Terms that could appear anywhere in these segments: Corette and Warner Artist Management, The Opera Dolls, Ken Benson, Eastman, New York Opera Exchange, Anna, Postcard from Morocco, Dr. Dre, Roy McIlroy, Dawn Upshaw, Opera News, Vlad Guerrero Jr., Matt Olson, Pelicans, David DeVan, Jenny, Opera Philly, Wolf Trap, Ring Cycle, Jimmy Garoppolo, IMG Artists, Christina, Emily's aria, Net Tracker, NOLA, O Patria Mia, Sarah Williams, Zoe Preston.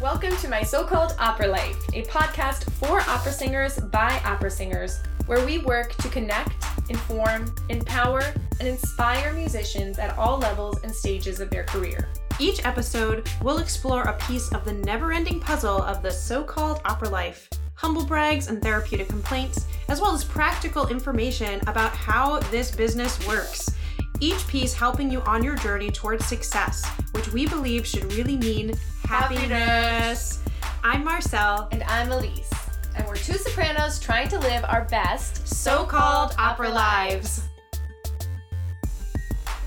Welcome to My So-Called Opera Life, a podcast for opera singers by opera singers, where we work to connect, inform, empower, and inspire musicians at all levels and stages of their career. Each episode, we'll explore a piece of the never-ending puzzle of the so-called opera life, humble brags and therapeutic complaints, as well as practical information about how this business works. Each piece helping you on your journey towards success, which we believe should really mean happiness. I'm Marcel. And I'm Elise. And we're two sopranos trying to live our best so-called opera lives.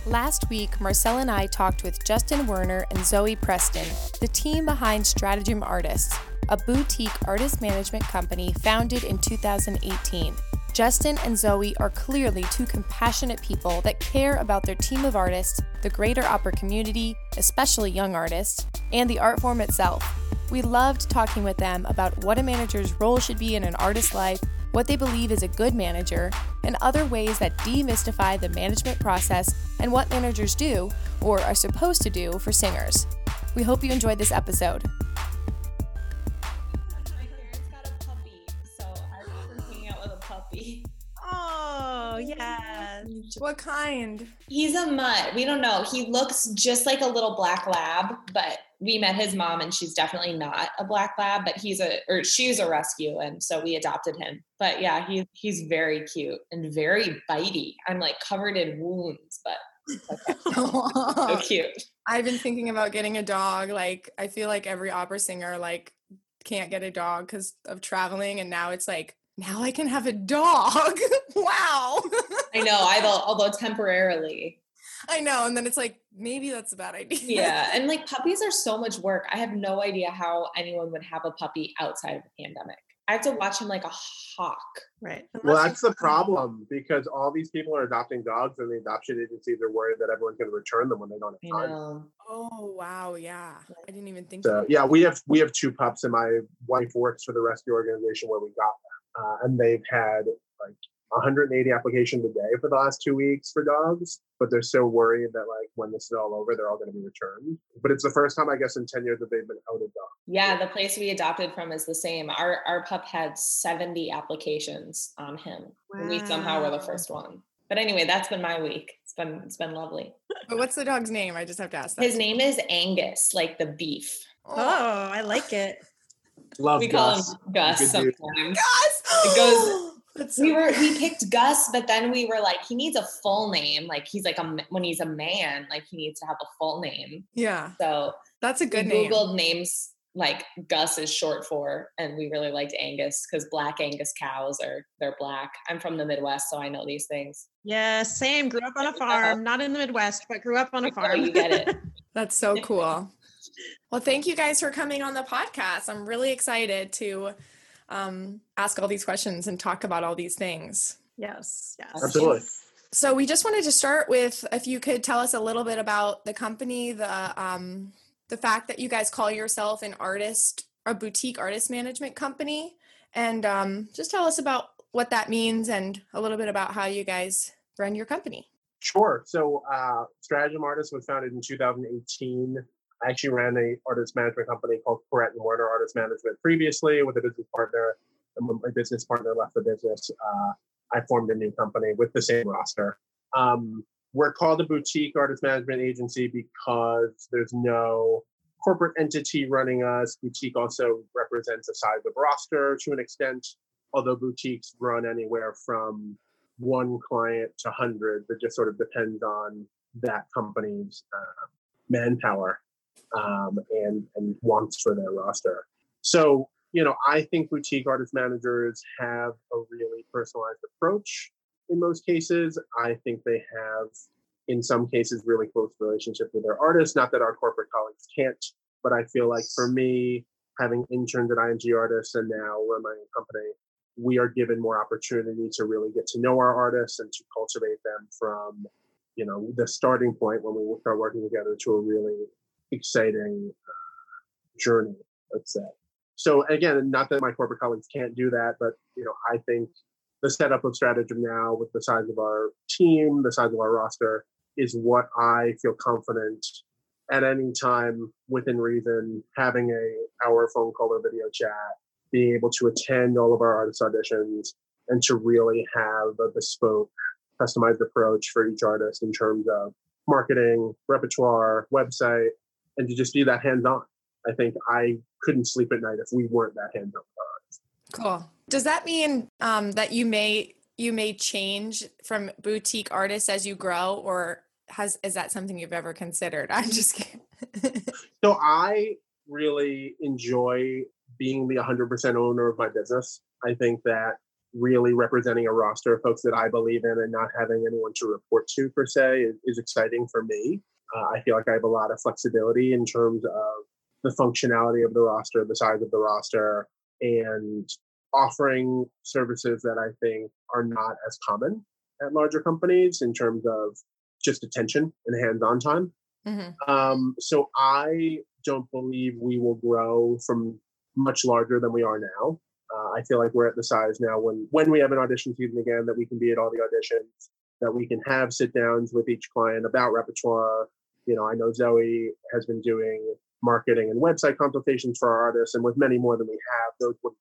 Last week, Marcel and I talked with Justin Werner and Zoe Preston, the team behind Stratagem Artists, a boutique artist management company founded in 2018. Justin and Zoe are clearly two compassionate people that care about their team of artists, the greater opera community, especially young artists, and the art form itself. We loved talking with them about what a manager's role should be in an artist's life, what they believe is a good manager, and other ways that demystify the management process and what managers do, or are supposed to do, for singers. We hope you enjoyed this episode. Oh, yeah. What kind? He's a mutt. We don't know. He looks just like a little black lab, but we met his mom and she's definitely not a black lab, but she's a rescue. And so we adopted him, but yeah, he's very cute and very bitey. I'm like covered in wounds, but okay. So cute. I've been thinking about getting a dog. Like, I feel like every opera singer, like, can't get a dog because of traveling. And now it's like, now I can have a dog. Wow. I know. Although temporarily. I know. And then it's like, maybe that's a bad idea. Yeah. And like, puppies are so much work. I have no idea how anyone would have a puppy outside of the pandemic. I have to watch him like a hawk. Right. Well, that's the problem, because all these people are adopting dogs and the adoption agencies are worried that everyone's going to return them when they don't have time. Oh, wow. Yeah. I didn't even think so. Yeah. We have two pups, and my wife works for the rescue organization where we got them. And they've had like 180 applications a day for the last 2 weeks for dogs, but they're so worried that like when this is all over, they're all going to be returned. But it's the first time, I guess, in 10 years that they've been out of dogs. Yeah, the place we adopted from is the same. Our pup had 70 applications on him. Wow. And we somehow were the first one. But anyway, that's been my week. It's been lovely. But what's the dog's name? I just have to ask that. His name is Angus, like the beef. Oh, I like it. Love we Gus. Call him Gus sometimes. Gus! It goes, that's so we picked Gus, but then we were like, he needs a full name. Like, he's like, when he's a man, like, he needs to have a full name. Yeah. So that's a good name. Googled names like Gus is short for, and we really liked Angus because black Angus cows they're black. I'm from the Midwest, so I know these things. Yeah, same. Grew up on a farm, not in the Midwest, but grew up on a farm. Oh, you get it. That's so cool. Well, thank you guys for coming on the podcast. I'm really excited to ask all these questions and talk about all these things. Yes. Absolutely. So we just wanted to start with, if you could tell us a little bit about the company, the fact that you guys call yourself a boutique artist management company, and just tell us about what that means and a little bit about how you guys run your company. Sure. So Stratagem Artists was founded in 2018. I actually ran an artist management company called Corette and Warner Artist Management previously with a business partner. And when my business partner left the business, I formed a new company with the same roster. We're called a boutique artist management agency because there's no corporate entity running us. Boutique also represents a size of roster to an extent, although boutiques run anywhere from one client to 100. That just sort of depends on that company's manpower. And wants for their roster. So, you know, I think boutique artist managers have a really personalized approach in most cases. I think they have, in some cases, really close relationships with their artists. Not that our corporate colleagues can't, but I feel like for me, having interned at IMG Artists and now run my own company, we are given more opportunity to really get to know our artists and to cultivate them from, you know, the starting point when we start working together to a really exciting journey, let's say. So again, not that my corporate colleagues can't do that, but you know, I think the setup of Stratagem now, with the size of our team, the size of our roster, is what I feel confident at any time within reason, having an hour phone call or video chat, being able to attend all of our artist auditions, and to really have a bespoke, customized approach for each artist in terms of marketing, repertoire, website, and to just be that hands-on. I think I couldn't sleep at night if we weren't that hands-on with our artists. Cool. Does that mean that you may change from boutique artists as you grow, or is that something you've ever considered? I'm just kidding. So I really enjoy being the 100% owner of my business. I think that really representing a roster of folks that I believe in and not having anyone to report to per se is exciting for me. I feel like I have a lot of flexibility in terms of the functionality of the roster, the size of the roster, and offering services that I think are not as common at larger companies in terms of just attention and hands-on time. Mm-hmm. So I don't believe we will grow from much larger than we are now. I feel like we're at the size now when we have an audition season again that we can be at all the auditions, that we can have sit-downs with each client about repertoire. You know, I know Zoe has been doing marketing and website consultations for our artists, and with many more than we have, those wouldn't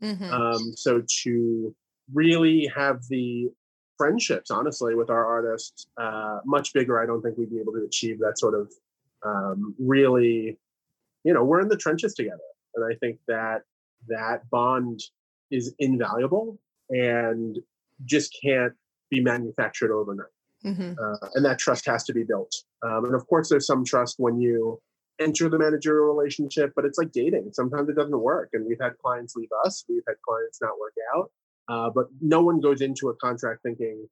be possible. Mm-hmm. So to really have the friendships, honestly, with our artists, much bigger, I don't think we'd be able to achieve that sort of really, you know, we're in the trenches together. And I think that bond is invaluable and just can't be manufactured overnight. Mm-hmm. And that trust has to be built. And of course, there's some trust when you enter the managerial relationship, but it's like dating. Sometimes it doesn't work. And we've had clients leave us. We've had clients not work out. But no one goes into a contract thinking,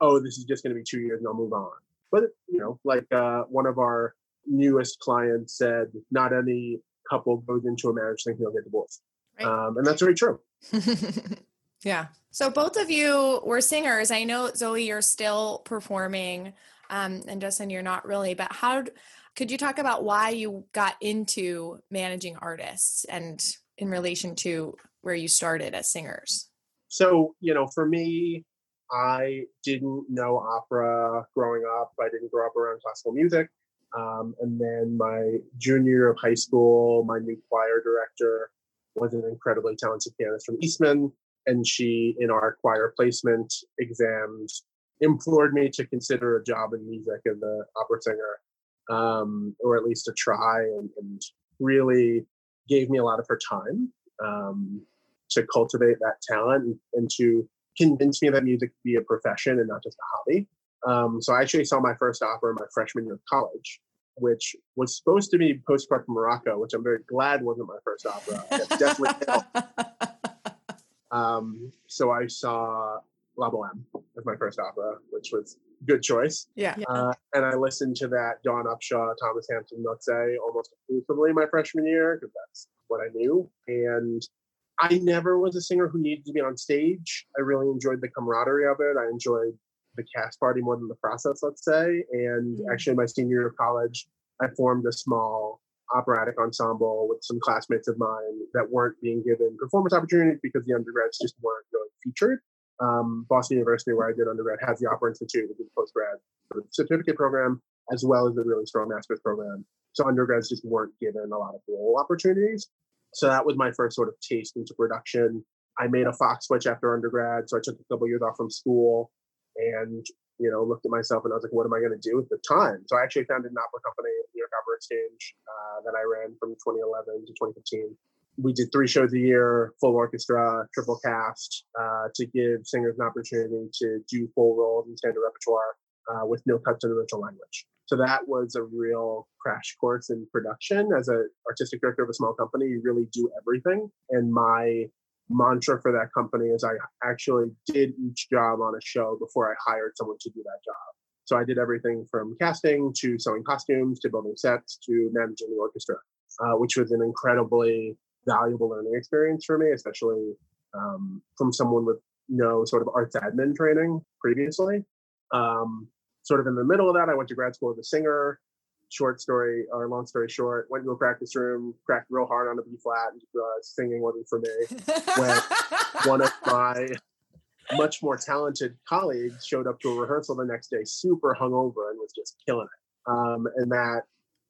oh, this is just going to be 2 years and I'll move on. But, you know, like one of our newest clients said, not any couple goes into a marriage thinking they'll get divorced. Right. And that's very true. Yeah. So both of you were singers. I know, Zoe, you're still performing, and Justin, you're not really, but could you talk about why you got into managing artists and in relation to where you started as singers? So, you know, for me, I didn't know opera growing up. I didn't grow up around classical music. And then my junior year of high school, my new choir director was an incredibly talented pianist from Eastman. And she, in our choir placement exams, implored me to consider a job in music as an opera singer, or at least a try, and really gave me a lot of her time to cultivate that talent and to convince me that music could be a profession and not just a hobby. So I actually saw my first opera my freshman year of college, which was supposed to be Postcard from Morocco, which I'm very glad wasn't my first opera. That's definitely So I saw La Bohème as my first opera, which was a good choice. Yeah. And I listened to that Dawn Upshaw, Thomas Hampton, almost exclusively my freshman year, because that's what I knew. And I never was a singer who needed to be on stage. I really enjoyed the camaraderie of it. I enjoyed the cast party more than the process, let's say. And actually my senior year of college, I formed a small operatic ensemble with some classmates of mine that weren't being given performance opportunities because the undergrads just weren't really featured. Boston University, where I did undergrad, has the Opera Institute, which is a postgrad certificate program, as well as the really strong master's program. So undergrads just weren't given a lot of role opportunities. So that was my first sort of taste into production. I made a Fox switch after undergrad, so I took a couple years off from school. And, you know, looked at myself and I was like, what am I going to do at the time? So I actually founded an opera company at New York Opera Exchange that I ran from 2011 to 2015. We did 3 shows a year, full orchestra, triple cast, to give singers an opportunity to do full roles and standard repertoire with no cuts in original language. So that was a real crash course in production. As an artistic director of a small company, you really do everything. And my mantra for that company is I actually did each job on a show before I hired someone to do that job. So I did everything from casting to sewing costumes to building sets to managing the orchestra, which was an incredibly valuable learning experience for me, especially from someone with no sort of arts admin training previously. Sort of in the middle of that, I went to grad school as a singer. Long story short, went to a practice room, cracked real hard on a B flat, and singing wasn't for me. When one of my much more talented colleagues showed up to a rehearsal the next day, super hungover, and was just killing it. And that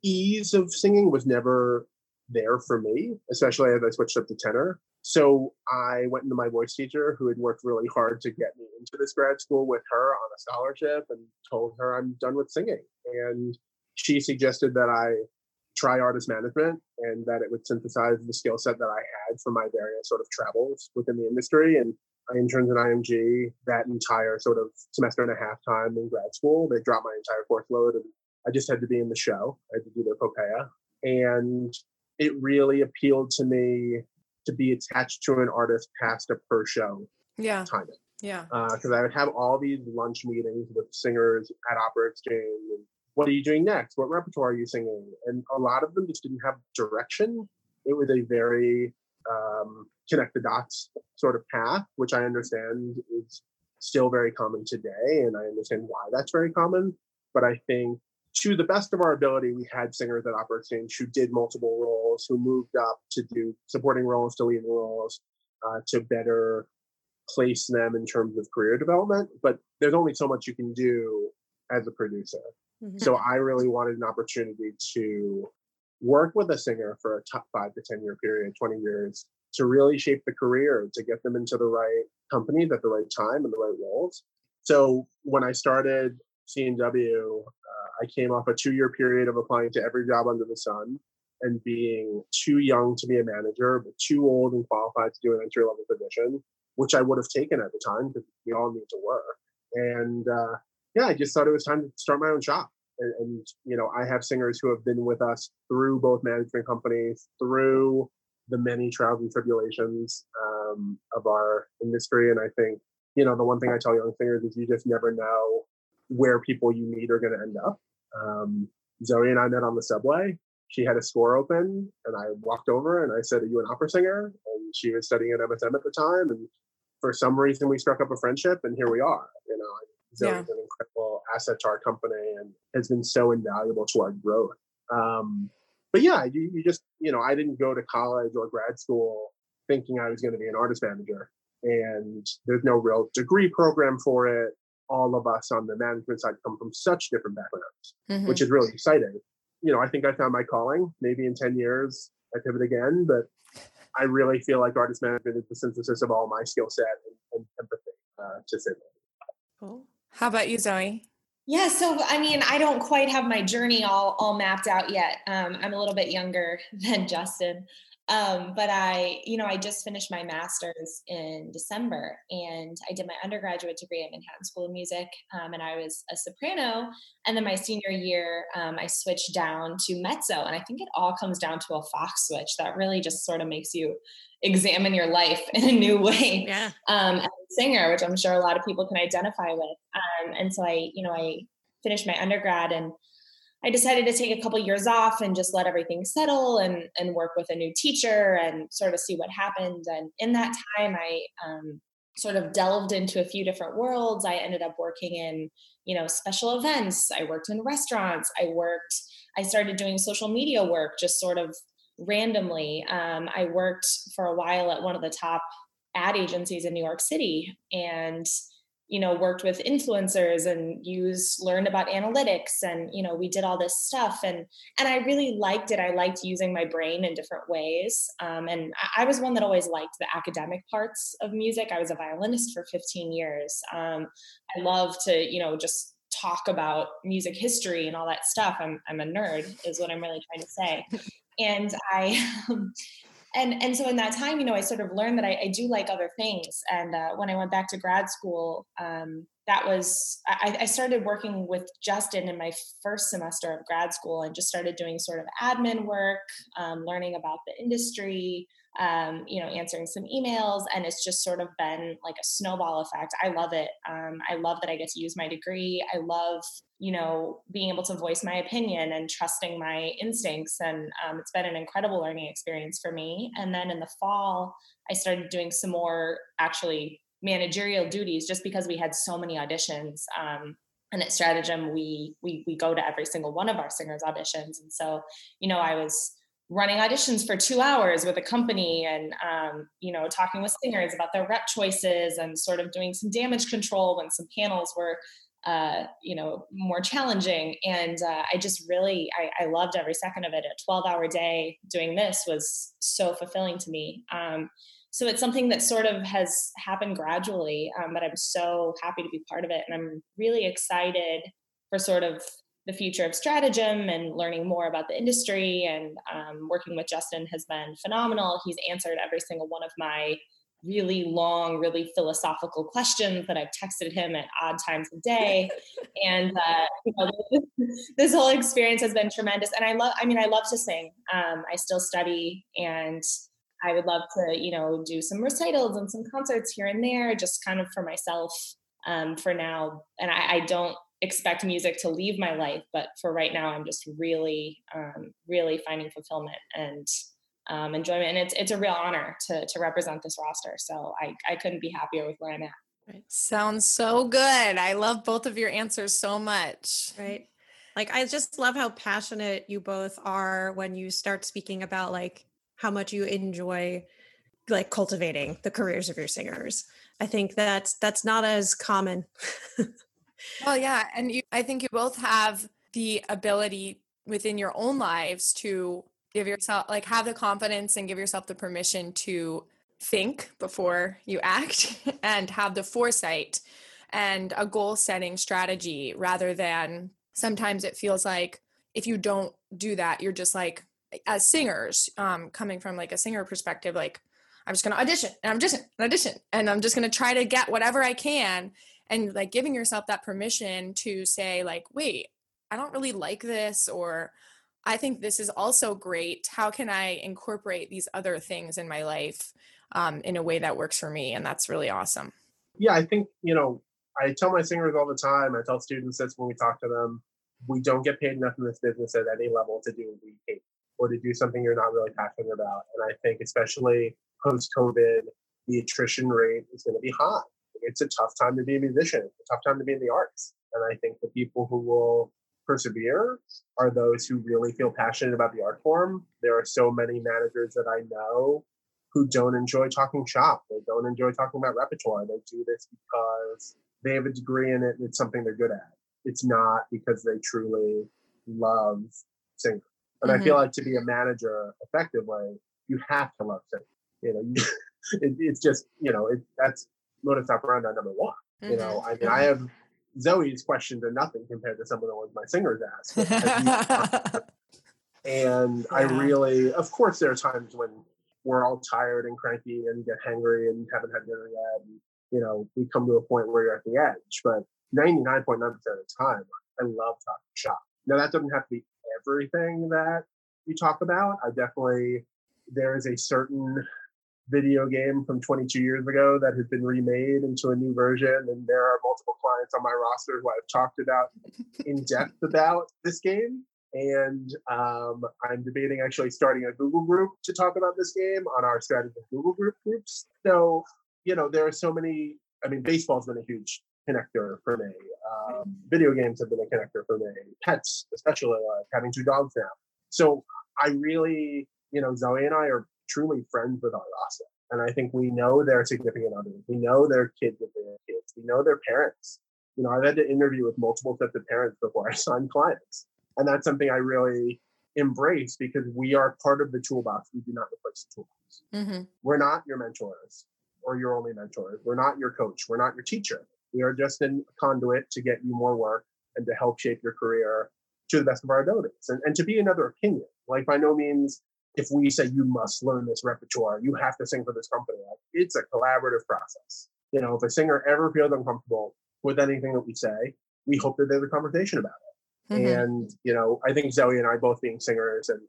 ease of singing was never there for me, especially as I switched up to tenor. So I went into my voice teacher, who had worked really hard to get me into this grad school with her on a scholarship, and told her I'm done with singing. And she suggested that I try artist management and that it would synthesize the skill set that I had from my various sort of travels within the industry. And I interned at IMG that entire sort of semester and a half time in grad school. They dropped my entire course load and I just had to be in the show. I had to do their Popea. And it really appealed to me to be attached to an artist past a per show timing. Yeah. Because I would have all these lunch meetings with singers at Opera Exchange. And what are you doing next? What repertoire are you singing? And a lot of them just didn't have direction. It was a very connect the dots sort of path, which I understand is still very common today. And I understand why that's very common. But I think to the best of our ability, we had singers at Opera Exchange who did multiple roles, who moved up to do supporting roles, to leading roles, to better place them in terms of career development. But there's only so much you can do as a producer. Mm-hmm. So I really wanted an opportunity to work with a singer for a top 5 to 10 year period, 20 years, to really shape the career, to get them into the right companies at the right time and the right roles. So when I started C&W, I came off a 2-year period of applying to every job under the sun and being too young to be a manager, but too old and qualified to do an entry-level position, which I would have taken at the time because we all need to work. And I just thought it was time to start my own shop. And you know, I have singers who have been with us through both management companies, through the many trials and tribulations of our industry. And I think, you know, the one thing I tell young singers is you just never know where people you meet are going to end up. Zoe and I met on the subway. She had a score open and I walked over and I said, "Are you an opera singer?" And she was studying at MSM at the time. And for some reason we struck up a friendship and here we are. You know, Zoe's an incredible asset to our company and has been so invaluable to our growth. But yeah, you just, you know, I didn't go to college or grad school thinking I was going to be an artist manager, and there's no real degree program for it. All of us on the management side come from such different backgrounds, mm-hmm. which is really exciting. You know, I think I found my calling. Maybe in 10 years, I pivot again, but I really feel like artist management is the synthesis of all my skill set and empathy to say that. Cool. How about you, Zoe? Yeah, so I mean, I don't quite have my journey all mapped out yet. I'm a little bit younger than Justin, but I just finished my master's in December, and I did my undergraduate degree at Manhattan School of Music, and I was a soprano. And then my senior year, I switched down to mezzo, and I think it all comes down to a Fox switch that really just sort of makes you examine your life in a new way. Yeah. As a singer, which I'm sure a lot of people can identify with. And so I finished my undergrad and I decided to take a couple years off and just let everything settle and work with a new teacher and sort of see what happened. And in that time, I sort of delved into a few different worlds. I ended up working in, special events. I worked in restaurants. I started doing social media work, just sort of randomly. I worked for a while at one of the top ad agencies in New York City and, worked with influencers and learned about analytics and, we did all this stuff and I really liked it. I liked using my brain in different ways. And I was one that always liked the academic parts of music. I was a violinist for 15 years. I love to, just talk about music history and all that stuff. I'm a nerd is what I'm really trying to say. And so in that time, I sort of learned that I do like other things. And when I went back to grad school, I started working with Justin in my first semester of grad school and just started doing sort of admin work, learning about the industry, answering some emails. And it's just sort of been like a snowball effect. I love it. I love that I get to use my degree. I love, being able to voice my opinion and trusting my instincts. And it's been an incredible learning experience for me. And then in the fall, I started doing some more actually managerial duties just because we had so many auditions. And at Stratagem, we go to every single one of our singers' auditions. And so, I was running auditions for 2 hours with a company and, talking with singers about their rep choices and sort of doing some damage control when some panels were more challenging. And I just really, I loved every second of it. A 12-hour day doing this was so fulfilling to me. So it's something that sort of has happened gradually, but I'm so happy to be part of it. And I'm really excited for sort of the future of Stratagem and learning more about the industry. And working with Justin has been phenomenal. He's answered every single one of my really long, really philosophical questions that I've texted him at odd times of day. And this whole experience has been tremendous. And I love to sing. I still study, and I would love to, do some recitals and some concerts here and there, just kind of for myself for now. And I don't expect music to leave my life, but for right now, I'm just really, really finding fulfillment and enjoyment. And it's a real honor to represent this roster. So I couldn't be happier with where I'm at. Right. Sounds so good. I love both of your answers so much. Right. Like, I just love how passionate you both are when you start speaking about like how much you enjoy like cultivating the careers of your singers. I think that's not as common. Well, yeah. And I think you both have the ability within your own lives to give yourself, like, have the confidence and give yourself the permission to think before you act and have the foresight and a goal setting strategy, rather than sometimes it feels like if you don't do that, you're just like, as singers, coming from like a singer perspective, like, I'm just going to audition and audition, and I'm just going to try to get whatever I can. And like giving yourself that permission to say like, wait, I don't really like this, or I think this is also great. How can I incorporate these other things in my life in a way that works for me? And that's really awesome. Yeah, I think, I tell my singers all the time, I tell students this when we talk to them, we don't get paid enough in this business at any level to do what we hate, or to do something you're not really passionate about. And I think especially post-COVID, the attrition rate is going to be high. It's a tough time to be a musician. It's a tough time to be in the arts. And I think the people who will persevere are those who really feel passionate about the art form. There are so many managers that I know who don't enjoy talking shop. They don't enjoy talking about repertoire. They do this because they have a degree in it and it's something they're good at. It's not because they truly love singing. And I feel like to be a manager effectively, you have to love singing. That's modus operandi number one. I have Zoe's questions are nothing compared to some of the ones my singers ask. And I really, of course, there are times when we're all tired and cranky and get hangry and haven't had dinner yet. And, we come to a point where you're at the edge. But 99.9% of the time, I love talking shop. Now, that doesn't have to be everything that you talk about. There is a certain video game from 22 years ago that has been remade into a new version, and there are multiple clients on my roster who I've talked about in depth about this game. And I'm debating actually starting a Google group to talk about this game on our Strategy Google groups. So, there are so many. I mean, baseball's been a huge connector for me. Video games have been a connector for me. Pets, especially, like having two dogs now. So I really, Zoe and I are truly friends with our roster. And I think we know their significant others. We know their kids if they have kids. We know their parents. I've had to interview with multiple sets of parents before I sign clients. And that's something I really embrace, because we are part of the toolbox. We do not replace the toolbox. Mm-hmm. We're not your mentors or your only mentors. We're not your coach. We're not your teacher. We are just a conduit to get you more work and to help shape your career to the best of our abilities, and to be another opinion. Like, by no means, if we say you must learn this repertoire, you have to sing for this company. Like, it's a collaborative process. If a singer ever feels uncomfortable with anything that we say, we hope that there's a conversation about it. Mm-hmm. And, I think Zoe and I, both being singers and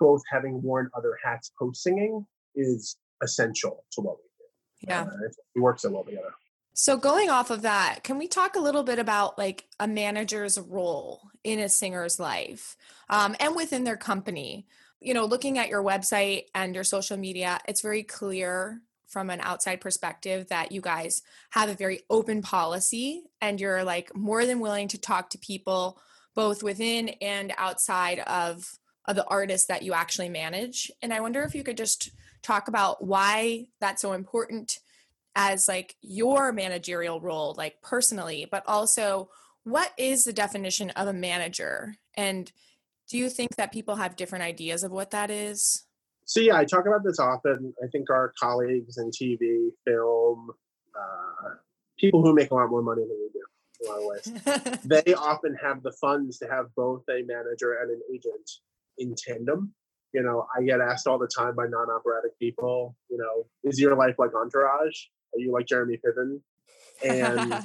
both having worn other hats post-singing, is essential to what we do. Yeah. It works so well together. So going off of that, can we talk a little bit about like a manager's role in a singer's life and within their company? Looking at your website and your social media, it's very clear from an outside perspective that you guys have a very open policy, and you're like more than willing to talk to people both within and outside of the artists that you actually manage. And I wonder if you could just talk about why that's so important as like your managerial role, like personally, but also what is the definition of a manager? And do you think that people have different ideas of what that is? So yeah, I talk about this often. I think our colleagues in TV, film, people who make a lot more money than we do, in a lot of ways, they often have the funds to have both a manager and an agent in tandem. You know, I get asked all the time by non-operatic people, you know, is your life like Entourage? Are you like Jeremy Piven? And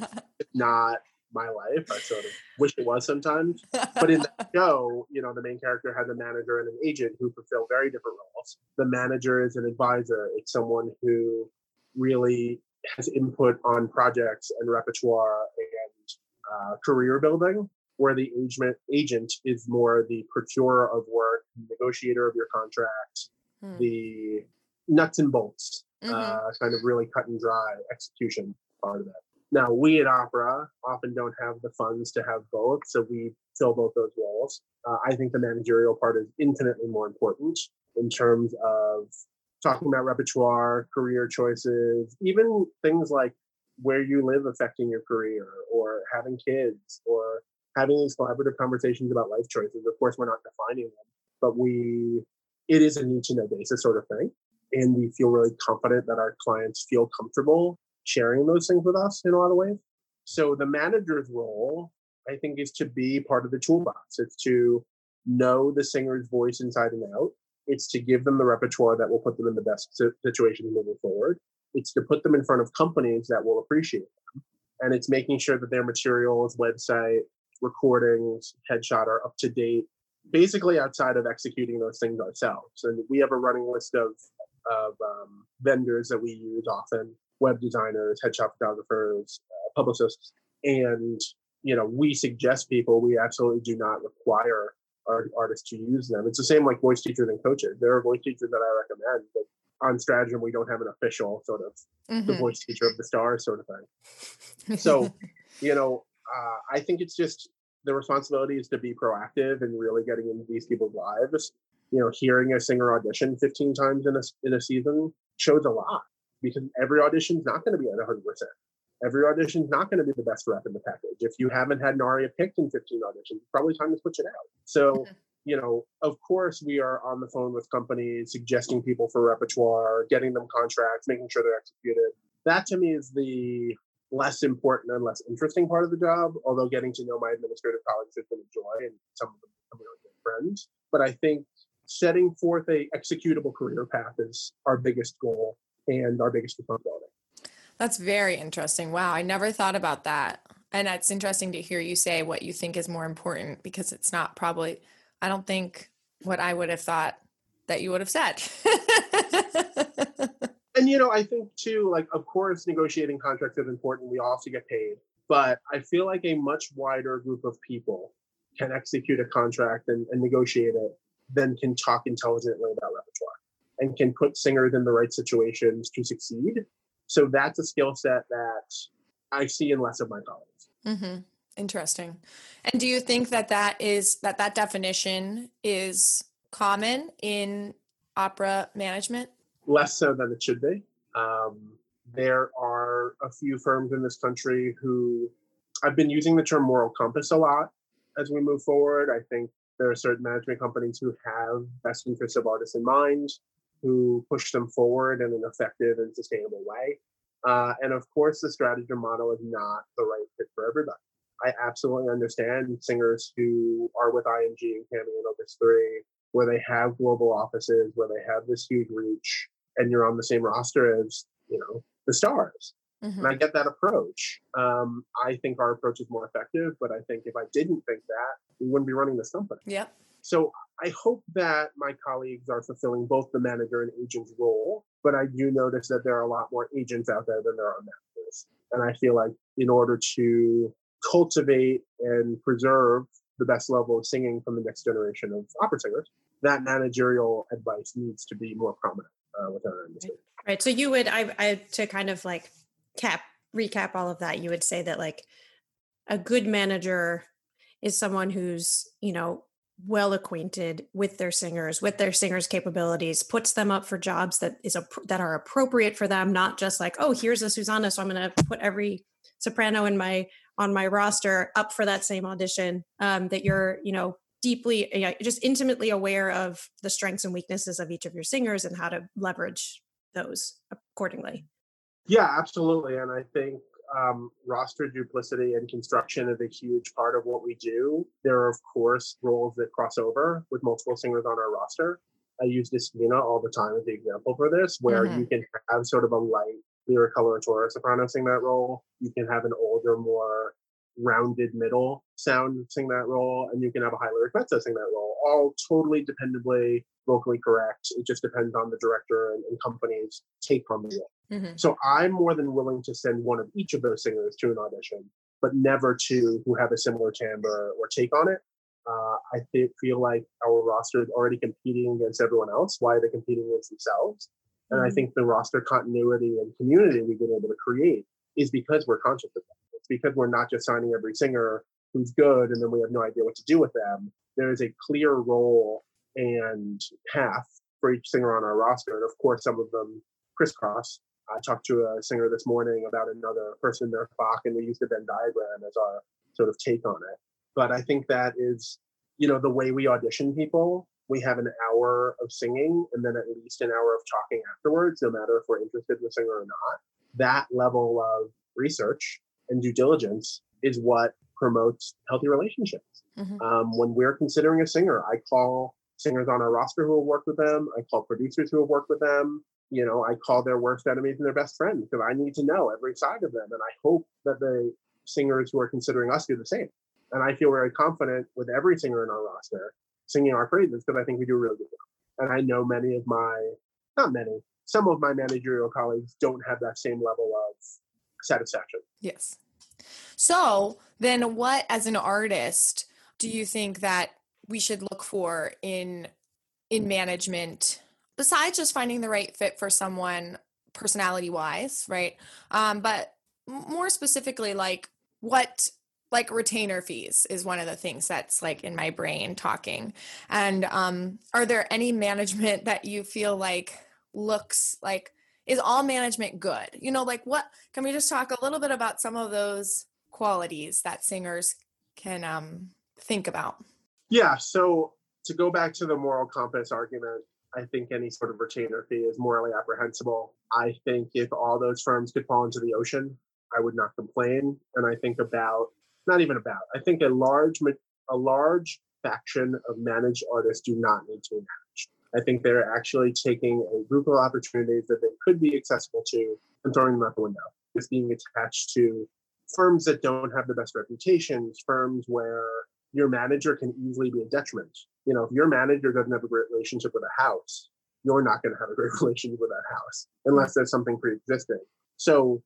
not my life. I sort of wish it was sometimes. But in the show, you know, the main character has a manager and an agent who fulfill very different roles. The manager is an advisor. It's someone who really has input on projects and repertoire and career building, where the agent is more the procurer of work, negotiator of your contract, the nuts and bolts, kind of really cut and dry execution part of that. Now, we at Opera often don't have the funds to have both, so we fill both those roles. I think the managerial part is infinitely more important in terms of talking about repertoire, career choices, even things like where you live affecting your career, or having kids, or having these collaborative conversations about life choices. Of course, we're not defining them, but it is a need-to-know basis sort of thing. And we feel really confident that our clients feel comfortable sharing those things with us in a lot of ways. So the manager's role, I think, is to be part of the toolbox. It's to know the singer's voice inside and out. It's to give them the repertoire that will put them in the best situation moving forward. It's to put them in front of companies that will appreciate them. And it's making sure that their materials, website, recordings, headshot are up to date, basically outside of executing those things ourselves. And we have a running list of vendors that we use often, web designers, headshot photographers, publicists. And, you know, we suggest people, we absolutely do not require our artists to use them. It's the same like voice teachers and coaches. There are voice teachers that I recommend, but on Stratagem, we don't have an official sort of the voice teacher of the stars sort of thing. So, you know, I think it's just the responsibility is to be proactive and really getting into these people's lives. You know, hearing a singer audition 15 times in a season shows a lot, because every audition is not going to be at 100%. Every audition is not going to be the best rep in the package. If you haven't had an aria picked in 15 auditions, it's probably time to switch it out. So, you know, of course, we are on the phone with companies, suggesting people for repertoire, getting them contracts, making sure they're executed. That to me is the less important and less interesting part of the job, although getting to know my administrative colleagues has been a joy, and some of them become really good friends. But I think setting forth a executable career path is our biggest goal and our biggest responsibility. That's very interesting. Wow, I never thought about that. And it's interesting to hear you say what you think is more important, because it's not probably, I don't think what I would have thought that you would have said. And, you know, I think, too, like, of course, negotiating contracts is important. We all have to get paid. But I feel like a much wider group of people can execute a contract and negotiate it than can talk intelligently about repertoire and can put singers in the right situations to succeed. So that's a skill set that I see in less of my colleagues. Interesting. And do you think that definition is common in opera management? Less so than it should be. There are a few firms in this country who, I've been using the term moral compass a lot as we move forward. I think there are certain management companies who have best interests of artists in mind, who push them forward in an effective and sustainable way. And of course, the Stratagem model is not the right fit for everybody. I absolutely understand singers who are with IMG and Cammie and Opus 3, where they have global offices, where they have this huge reach, and you're on the same roster as, you know, the stars. And I get that approach. I think our approach is more effective, but I think if I didn't think that, we wouldn't be running this company. Yeah. So I hope that my colleagues are fulfilling both the manager and agent's role, but I do notice that there are a lot more agents out there than there are managers. And I feel like in order to cultivate and preserve the best level of singing from the next generation of opera singers, that managerial advice needs to be more prominent with our industry. Right. So you would, I to kind of like recap all of that, you would say that like a good manager is someone who's, you know, well acquainted with their singers' capabilities, puts them up for jobs that are appropriate for them, not just like, oh, here's a Susanna, so I'm going to put every soprano on my roster up for that same audition. That you're, deeply, just intimately aware of the strengths and weaknesses of each of your singers and how to leverage those accordingly. Yeah, absolutely. And I think roster duplicity and construction is a huge part of what we do. There are, of course, roles that cross over with multiple singers on our roster. I use Despina all the time as the example for this, where you can have sort of a light lyric coloratura soprano sing that role. You can have an older, more rounded middle sound sing that role, and you can have a high lyric mezzo sing that role, all totally dependably vocally correct. It just depends on the director and company's take on the role. Mm-hmm. So I'm more than willing to send one of each of those singers to an audition, but never two who have a similar timbre or take on it. I feel like our roster is already competing against everyone else. Why are they competing against themselves? Mm-hmm. And I think the roster continuity and community we've been able to create is because we're conscious of that. It's because we're not just signing every singer who's good and then we have no idea what to do with them. There is a clear role and path for each singer on our roster. And of course, some of them crisscross. I talked to a singer this morning about another person in their Bach, and we used the Venn diagram as our sort of take on it. But I think that is, the way we audition people. We have an hour of singing and then at least an hour of talking afterwards, no matter if we're interested in the singer or not. That level of research and due diligence is what promotes healthy relationships. Mm-hmm. When we're considering a singer, I call singers on our roster who have worked with them. I call producers who have worked with them. I call their worst enemies and their best friends because I need to know every side of them. And I hope that the singers who are considering us do the same. And I feel very confident with every singer in our roster singing our praises because I think we do a really good job. And I know some of my managerial colleagues don't have that same level of satisfaction. Yes. So then what, as an artist, do you think that we should look for in management, besides just finding the right fit for someone personality-wise, right? But more specifically, retainer fees is one of the things that's in my brain talking. And are there any management that you feel is all management good? What, can we just talk a little bit about some of those qualities that singers can think about? Yeah, so to go back to the moral compass argument, I think any sort of retainer fee is morally apprehensible. I think if all those firms could fall into the ocean, I would not complain. And I think I think a large faction of managed artists do not need to be managed. I think they're actually taking a group of opportunities that they could be accessible to and throwing them out the window. It's being attached to firms that don't have the best reputations, firms where your manager can easily be a detriment. If your manager doesn't have a great relationship with a house, you're not going to have a great relationship with that house unless there's something pre-existing. So,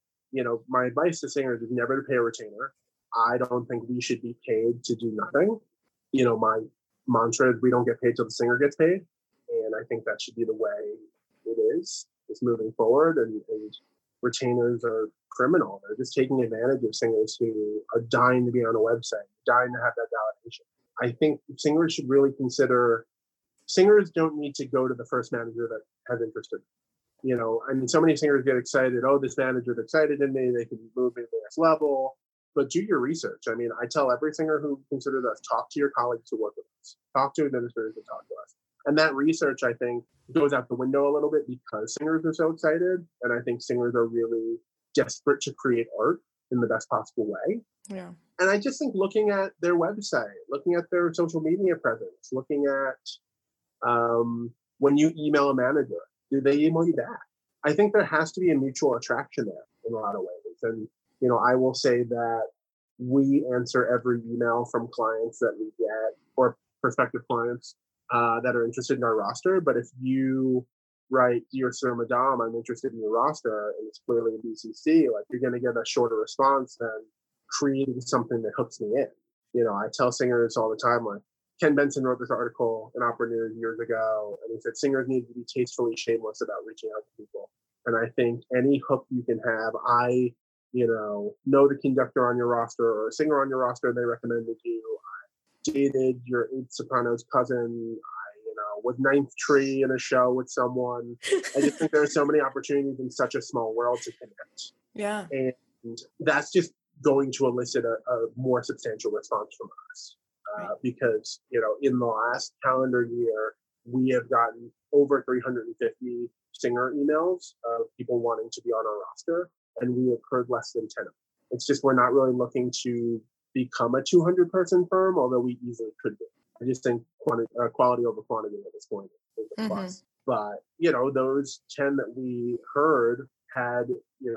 my advice to singers is never to pay a retainer. I don't think we should be paid to do nothing. My mantra is we don't get paid till the singer gets paid. And I think that should be the way it is. It's moving forward and retainers are criminal. They're just taking advantage of singers who are dying to be on a website, dying to have that validation. I think singers should really consider, singers don't need to go to the first manager that has interest in them. So many singers get excited, oh, this manager's excited in me, they can move me to the next level. But do your research. I tell every singer who considers us, talk to your colleagues who work with us, talk to administrators who talk to us. And that research, I think, goes out the window a little bit because singers are so excited. And I think singers are really desperate to create art in the best possible way. Yeah. And I just think looking at their website, looking at their social media presence, looking at when you email a manager, do they email you back? I think there has to be a mutual attraction there in a lot of ways. And, I will say that we answer every email from clients that we get or prospective clients that are interested in our roster. But if you write, dear Sir, Madame, I'm interested in your roster, and it's clearly a BCC, you're going to get a shorter response than creating something that hooks me in. I tell singers all the time, Ken Benson wrote this article in Opera News years ago, and he said singers need to be tastefully shameless about reaching out to people. And I think any hook you can have, I know the conductor on your roster or a singer on your roster, and they recommended you. I dated your eighth soprano's cousin. With Ninth Tree in a show with someone. I just think there are so many opportunities in such a small world to connect. Yeah. And that's just going to elicit a more substantial response from us. Right. Because, in the last calendar year, we have gotten over 350 singer emails of people wanting to be on our roster, and we have heard less than 10 of them. It's just we're not really looking to become a 200-person firm, although we easily could be. I just think quality over quantity at this point is a plus. But, those 10 that we heard had,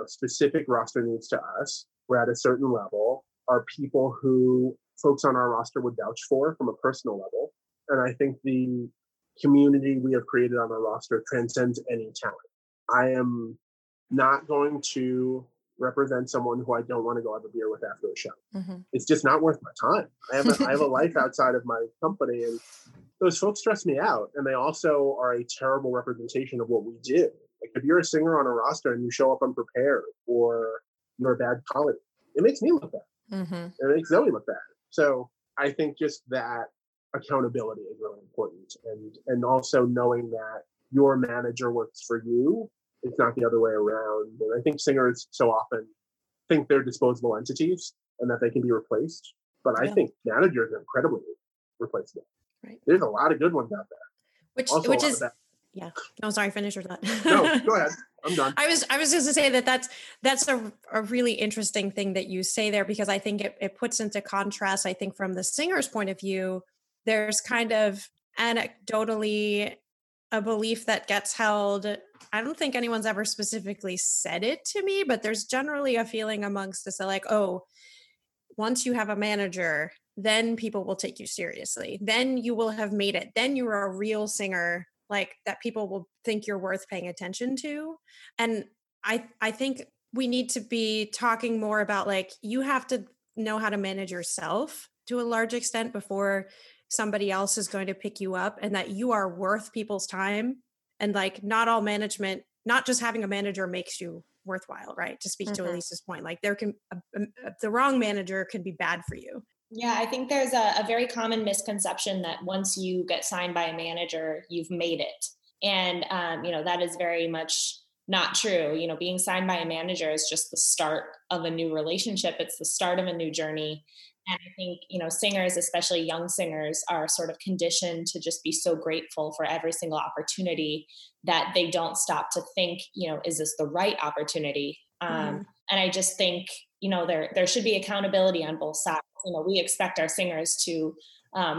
specific roster needs to us. We're at a certain level, are people who folks on our roster would vouch for from a personal level. And I think the community we have created on our roster transcends any talent. I am not going to represent someone who I don't want to go have a beer with after a show. Mm-hmm. It's just not worth my time. I have a life outside of my company, and those folks stress me out, and they also are a terrible representation of what we do. Like, if you're a singer on a roster and you show up unprepared or you're a bad colleague, it makes me look bad. Mm-hmm. It makes Zoe look bad. So I think just that accountability is really important, and also knowing that your manager works for you. It's not the other way around. And I think singers so often think they're disposable entities and that they can be replaced. But I think managers are incredibly replaceable. Right. There's a lot of good ones out there. Yeah. No, sorry. Finish your thought. No, go ahead. I'm done. I was just to say that's a really interesting thing that you say there, because I think it puts into contrast, I think from the singer's point of view, there's kind of anecdotally a belief that gets held. I don't think anyone's ever specifically said it to me, but there's generally a feeling amongst us like, oh, once you have a manager, then people will take you seriously. Then you will have made it. Then you're a real singer, like that people will think you're worth paying attention to. And I think we need to be talking more about like, you have to know how to manage yourself to a large extent before somebody else is going to pick you up, and that you are worth people's time. And like, not all management, not just having a manager makes you worthwhile, right? To speak to Elise's point, like there can, the wrong manager can be bad for you. Yeah, I think there's a very common misconception that once you get signed by a manager, you've made it. And, that is very much not true. Being signed by a manager is just the start of a new relationship. It's the start of a new journey. And I think, singers, especially young singers, are sort of conditioned to just be so grateful for every single opportunity that they don't stop to think, is this the right opportunity? And I just think, there should be accountability on both sides. We expect our singers to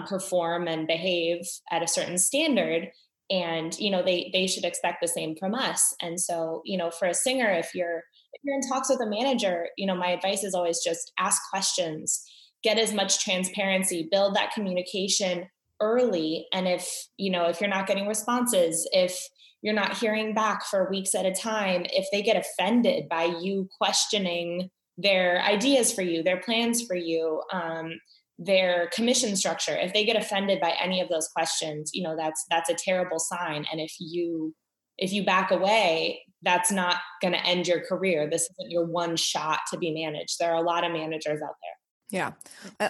perform and behave at a certain standard, and, they should expect the same from us. And so, for a singer, if you're in talks with a manager, my advice is always just ask questions. Get as much transparency, build that communication early. And if you're not getting responses, if you're not hearing back for weeks at a time, if they get offended by you questioning their ideas for you, their plans for you, their commission structure, if they get offended by any of those questions, that's a terrible sign. And if you back away, that's not going to end your career. This isn't your one shot to be managed. There are a lot of managers out there. Yeah.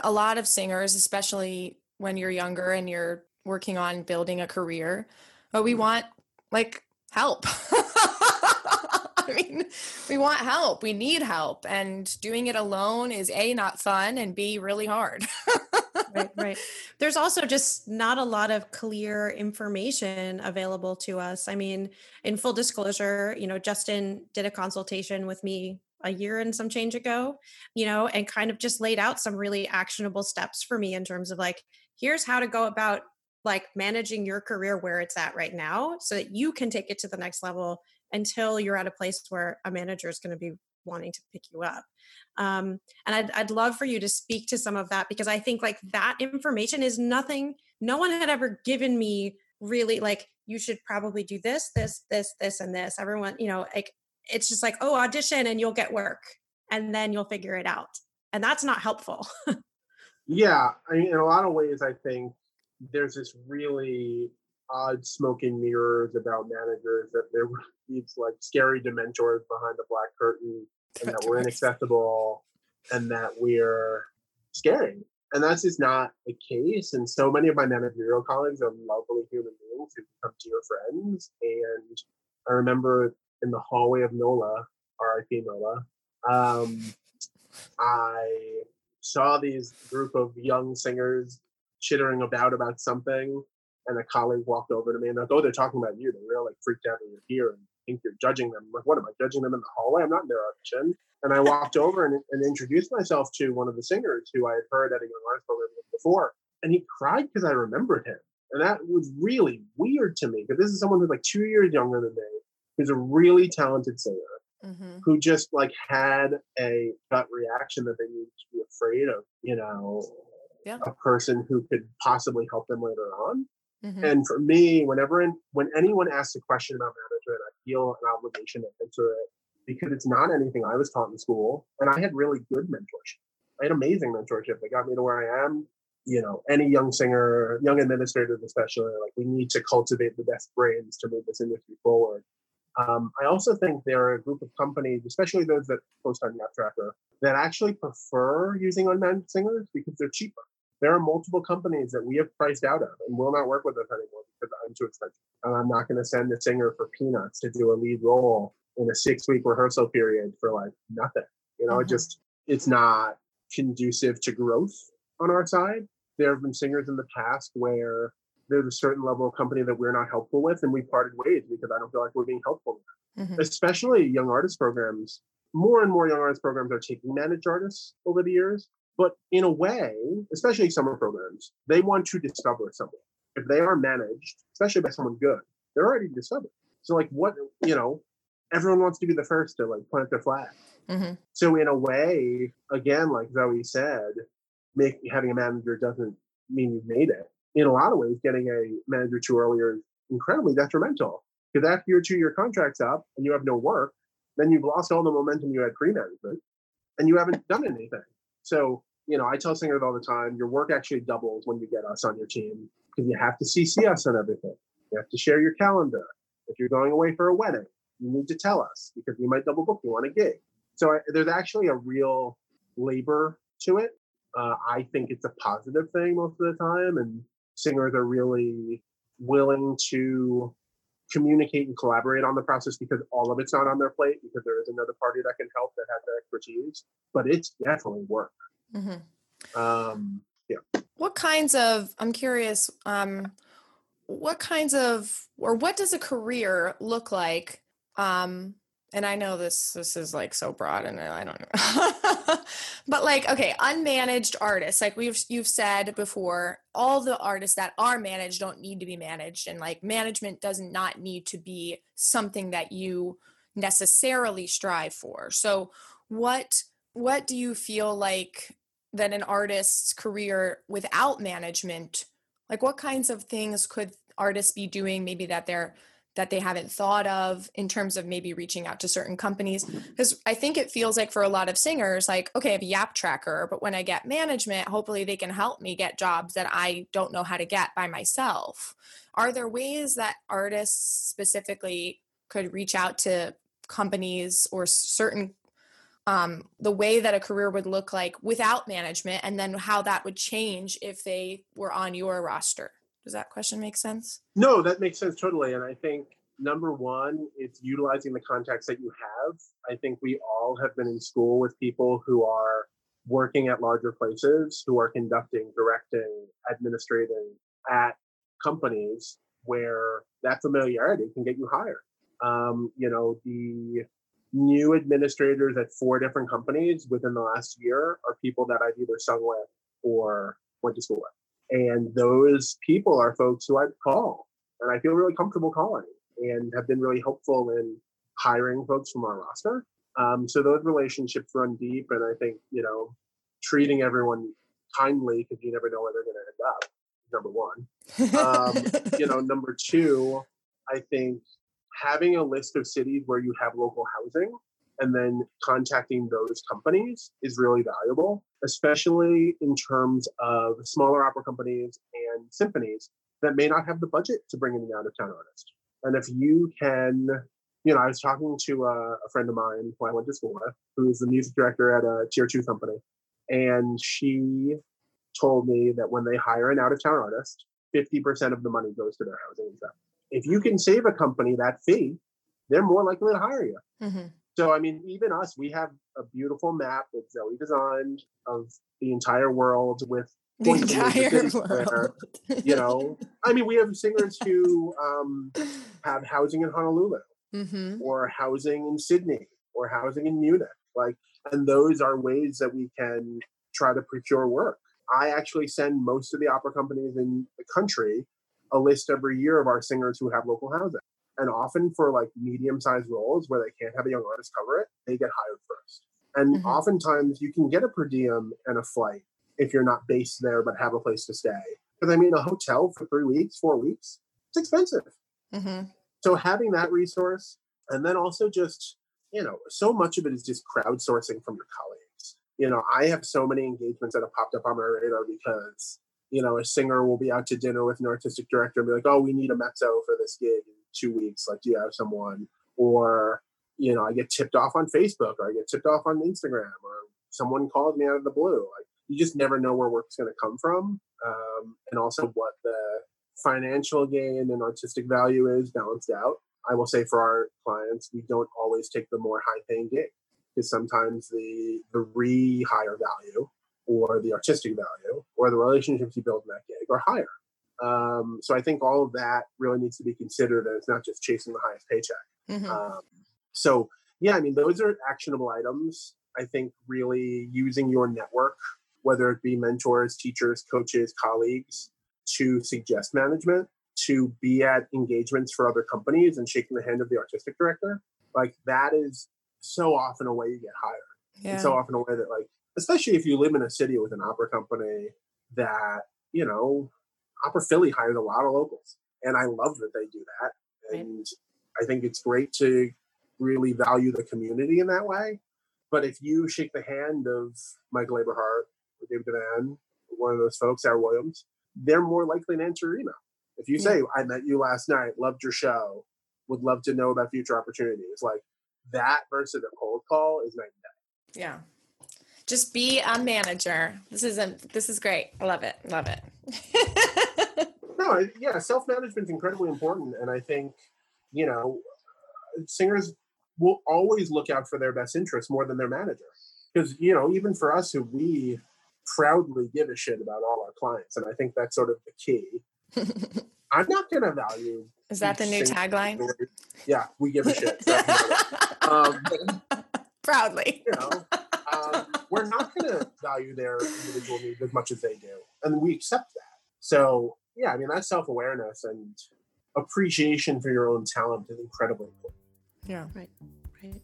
A lot of singers, especially when you're younger and you're working on building a career, but we want like help. I mean, we want help. We need help. And doing it alone is A, not fun, and B, really hard. Right. There's also just not a lot of clear information available to us. I mean, in full disclosure, Justin did a consultation with me a year and some change ago, and kind of just laid out some really actionable steps for me in terms of like, here's how to go about like managing your career where it's at right now so that you can take it to the next level until you're at a place where a manager is going to be wanting to pick you up. And I'd love for you to speak to some of that, because I think like that information is nothing, no one had ever given me really like, you should probably do this, this, this, this, and this. Everyone, like, it's just like, oh, audition and you'll get work and then you'll figure it out. And that's not helpful. Yeah. I mean, in a lot of ways, I think there's this really odd smoke and mirrors about managers that there were these like scary dementors behind the black curtain, and that we're inaccessible and that we're scary. And that's just not the case. And so many of my managerial colleagues are lovely human beings who become dear friends. And I remember in the hallway of NOLA, RIP NOLA, I saw these group of young singers chittering about something. And a colleague walked over to me and like, oh, they're talking about you. They were like freaked out that you're here and think you're judging them. I'm like, what am I judging them in the hallway? I'm not in their audition. And I walked over and introduced myself to one of the singers who I had heard at a young artist program before. And he cried because I remembered him. And that was really weird to me because this is someone who's like 2 years younger than me, who's a really talented singer, mm-hmm. who just like had a gut reaction that they needed to be afraid of, you know, yeah. a person who could possibly help them later on. Mm-hmm. And for me, when anyone asks a question about management, I feel an obligation to answer it because it's not anything I was taught in school. And I had really good mentorship. I had amazing mentorship that got me to where I am. You know, any young singer, young administrator especially, like we need to cultivate the best brains to move this industry forward. I also think there are a group of companies, especially those that post on Net Tracker, that actually prefer using unmanaged singers because they're cheaper. There are multiple companies that we have priced out of and will not work with us anymore because I'm too expensive. And I'm not going to send a singer for peanuts to do a lead role in a 6-week rehearsal period for like nothing. You know, mm-hmm. it's not conducive to growth on our side. There have been singers in the past where there's a certain level of company that we're not helpful with and we parted ways because I don't feel like we're being helpful. Mm-hmm. Especially young artist programs. More and more young artist programs are taking managed artists over the years. But in a way, especially summer programs, they want to discover someone. If they are managed, especially by someone good, they're already discovered. So like what, you know, everyone wants to be the first to like plant their flag. Mm-hmm. So in a way, again, like Zoe said, having a manager doesn't mean you've made it. In a lot of ways, getting a manager too early is incredibly detrimental. Because after your 2-year contract's up and you have no work, then you've lost all the momentum you had pre-management and you haven't done anything. So, you know, I tell singers all the time, your work actually doubles when you get us on your team because you have to CC us on everything. You have to share your calendar. If you're going away for a wedding, you need to tell us because we might double book you on a gig. So there's actually a real labor to it. I think it's a positive thing most of the time. And singers are really willing to communicate and collaborate on the process because all of it's not on their plate because there is another party that can help that has that expertise. But it's definitely work. Mm-hmm. What kinds of, I'm curious, what kinds of, or what does a career look like? And I know this is like so broad and I don't know, but like, okay, unmanaged artists, like you've said before, all the artists that are managed don't need to be managed. And like management does not need to be something that you necessarily strive for. So what do you feel like that an artist's career without management, like what kinds of things could artists be doing maybe that they haven't thought of in terms of maybe reaching out to certain companies? Because I think it feels like for a lot of singers, like, okay, I have a Yap Tracker, but when I get management, hopefully they can help me get jobs that I don't know how to get by myself. Are there ways that artists specifically could reach out to companies or certain the way that a career would look like without management and then how that would change if they were on your roster? Does that question make sense? No, that makes sense totally. And I think number one, it's utilizing the contacts that you have. I think we all have been in school with people who are working at larger places, who are conducting, directing, administrating at companies where that familiarity can get you higher. You know, the new administrators at 4 different companies within the last year are people that I've either sung with or went to school with. And those people are folks who I call and I feel really comfortable calling and have been really helpful in hiring folks from our roster. So those relationships run deep. And I think, you know, treating everyone kindly because you never know where they're going to end up, number one. You know, number two, I think having a list of cities where you have local housing and then contacting those companies is really valuable, especially in terms of smaller opera companies and symphonies that may not have the budget to bring in an out-of-town artist. And if you can, you know, I was talking to a friend of mine who I went to school with, who is the music director at a tier 2 company, and she told me that when they hire an out-of-town artist, 50% of the money goes to their housing and stuff. If you can save a company that fee, they're more likely to hire you. Mm-hmm. So, I mean, even us, we have a beautiful map that Zoe designed of the entire world with the entire world. There, you know, I mean, we have singers who have housing in Honolulu, mm-hmm. or housing in Sydney, or housing in Munich. Like, and those are ways that we can try to procure work. I actually send most of the opera companies in the country a list every year of our singers who have local housing. And often for like medium-sized roles where they can't have a young artist cover it, they get hired first. And mm-hmm. oftentimes you can get a per diem and a flight if you're not based there but have a place to stay. Because I mean, a hotel for 3 weeks, 4 weeks, it's expensive. Mm-hmm. So having that resource, and then also just, you know, so much of it is just crowdsourcing from your colleagues. You know, I have so many engagements that have popped up on my radar because, you know, a singer will be out to dinner with an artistic director and be like, oh, we need a mezzo for this gig in 2 weeks. Like, do you have someone? Or, you know, I get tipped off on Facebook, or I get tipped off on Instagram, or someone called me out of the blue. Like, you just never know where work's going to come from. And also what the financial gain and artistic value is balanced out. I will say for our clients, we don't always take the more high-paying gig, because sometimes the re-hire value or the artistic value or the relationships you build in that gig are higher. So I think all of that really needs to be considered, and it's not just chasing the highest paycheck. Mm-hmm. So, yeah, I mean, those are actionable items. I think really using your network, whether it be mentors, teachers, coaches, colleagues, to suggest management, to be at engagements for other companies and shaking the hand of the artistic director, like that is so often a way you get hired. Yeah. It's so often a way that, like, especially if you live in a city with an opera company that, you know, Opera Philly hires a lot of locals. And I love that they do that. And right. I think it's great to really value the community in that way. But if you shake the hand of Michael Aberhart or David DeVan, one of those folks, Sarah Williams, they're more likely to answer your email. If you say, I met you last night, loved your show, would love to know about future opportunities, like that versus a cold call is night and day. Yeah. Just be a manager. This is great. I love it. Love it. No, yeah. Self-management is incredibly important. And I think, you know, singers will always look out for their best interests more than their manager. Because, you know, even for us who we proudly give a shit about all our clients. And I think that's sort of the key. I'm not going to value. Is that the new tagline? Story. Yeah, we give a shit. Proudly. You know, we're not going to value their individual needs as much as they do. And we accept that. So, yeah, I mean, that self-awareness and appreciation for your own talent is incredibly important. Yeah. Right. Right.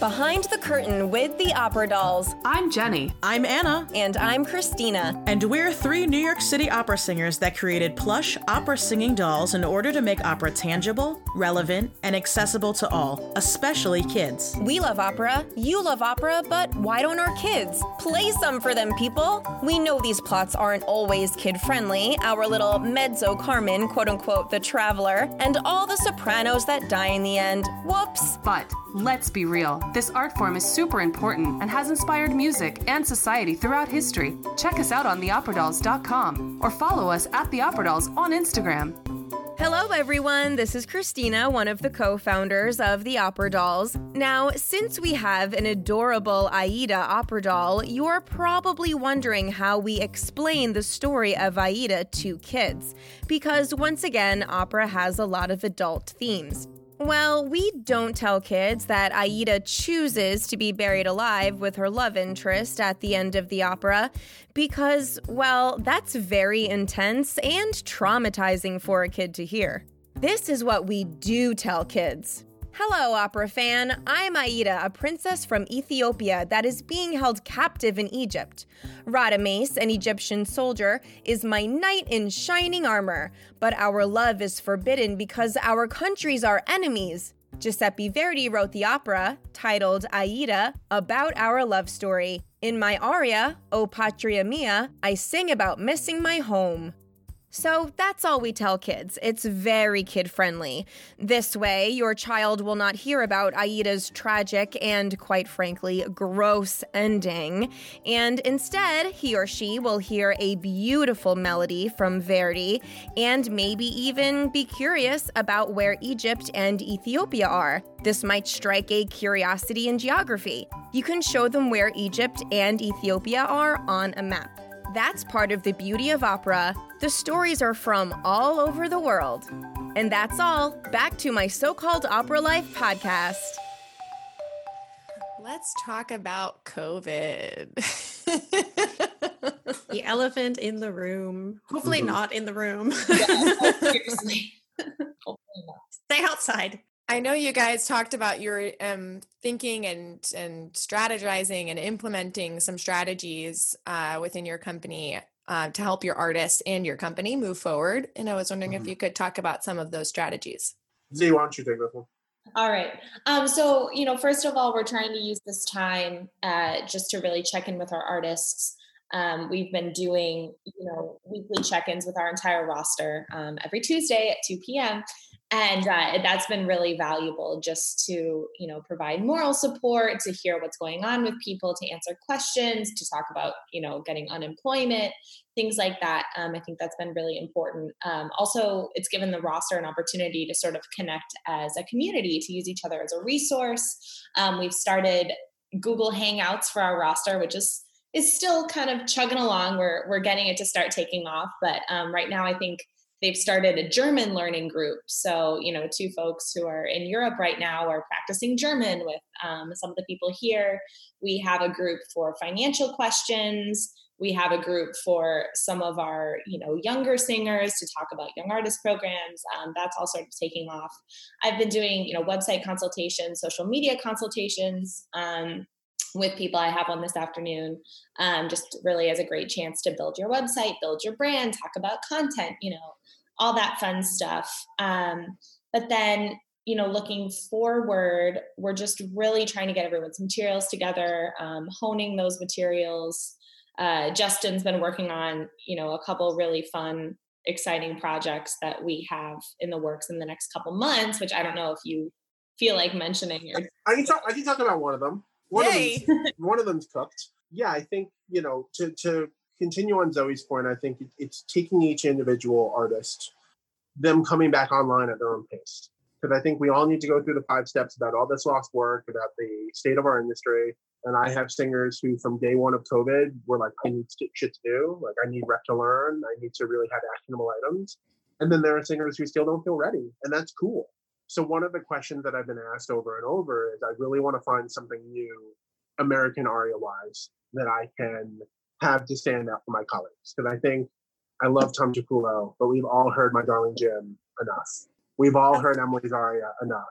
Behind the Curtain with the Opera Dolls. I'm Jenny. I'm Anna. And I'm Christina. And we're three New York City opera singers that created plush opera singing dolls in order to make opera tangible, relevant, and accessible to all, especially kids. We love opera. You love opera, but why don't our kids? Play some for them, people. We know these plots aren't always kid-friendly. Our little mezzo Carmen, quote-unquote, the traveler, and all the sopranos that die in the end. Whoops. But let's be real. This art form is super important and has inspired music and society throughout history. Check us out on theoperadolls.com or follow us at theoperadolls on Instagram. Hello, everyone. This is Christina, one of the co-founders of the Opera Dolls. Now, since we have an adorable Aida opera doll, you're probably wondering how we explain the story of Aida to kids. Because once again, opera has a lot of adult themes. Well, we don't tell kids that Aida chooses to be buried alive with her love interest at the end of the opera because, well, that's very intense and traumatizing for a kid to hear. This is what we do tell kids. Hello, opera fan. I'm Aida, a princess from Ethiopia that is being held captive in Egypt. Radames, an Egyptian soldier, is my knight in shining armor, but our love is forbidden because our countries are enemies. Giuseppe Verdi wrote the opera, titled Aida, about our love story. In my aria, O Patria Mia, I sing about missing my home. So that's all we tell kids. It's very kid-friendly. This way, your child will not hear about Aida's tragic and, quite frankly, gross ending. And instead, he or she will hear a beautiful melody from Verdi and maybe even be curious about where Egypt and Ethiopia are. This might strike a curiosity in geography. You can show them where Egypt and Ethiopia are on a map. That's part of the beauty of opera. The stories are from all over the world. And that's all. Back to my so-called Opera Life podcast. Let's talk about COVID. The elephant in the room. Hopefully not in the room. Yeah, seriously. Hopefully not. Stay outside. I know you guys talked about your thinking and strategizing and implementing some strategies within your company to help your artists and your company move forward. And I was wondering if you could talk about some of those strategies. Zee, why don't you take that one? All right. So, you know, first of all, we're trying to use this time just to really check in with our artists. We've been doing, you know, weekly check-ins with our entire roster every Tuesday at 2 p.m. And that's been really valuable just to, you know, provide moral support, to hear what's going on with people, to answer questions, to talk about, you know, getting unemployment, things like that. I think that's been really important. Also, it's given the roster an opportunity to sort of connect as a community, to use each other as a resource. We've started Google Hangouts for our roster, which is still kind of chugging along. We're getting it to start taking off. But right now, I think they've started a German learning group. So, you know, two folks who are in Europe right now are practicing German with some of the people here. We have a group for financial questions. We have a group for some of our, you know, younger singers to talk about young artist programs. That's all sort of taking off. I've been doing, you know, website consultations, social media consultations with people. I have one this afternoon, just really as a great chance to build your website, build your brand, talk about content, you know, all that fun stuff. But then, you know, looking forward, we're just really trying to get everyone's materials together, honing those materials. Justin's been working on, you know, a couple really fun, exciting projects that we have in the works in the next couple months, which I don't know if you feel like mentioning. I can talk about one of them. One of them's cooked. Yeah, I think, you know, to continue on Zoe's point, I think it's taking each individual artist, them coming back online at their own pace. Because I think we all need to go through the 5 steps about all that's lost work, about the state of our industry. And I have singers who from day one of COVID were like, I need shit to do. Like, I need rep to learn. I need to really have actionable items. And then there are singers who still don't feel ready. And that's cool. So one of the questions that I've been asked over and over is I really want to find something new, American aria-wise, that I can have to stand out for my colleagues. Because I think I love Tom Ciccolo, but we've all heard My Darling Jim enough. We've all heard Emily's aria enough.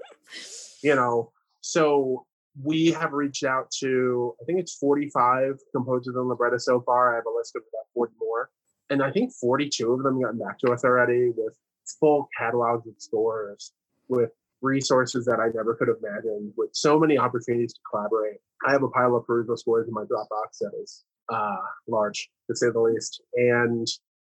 You know, so we have reached out to, I think it's 45 composers and librettos so far. I have a list of about 40 more. And I think 42 of them gotten back to us already with full catalogs of scores, with resources that I never could have imagined, with so many opportunities to collaborate. I have a pile of perusal scores in my Dropbox that is large, to say the least. And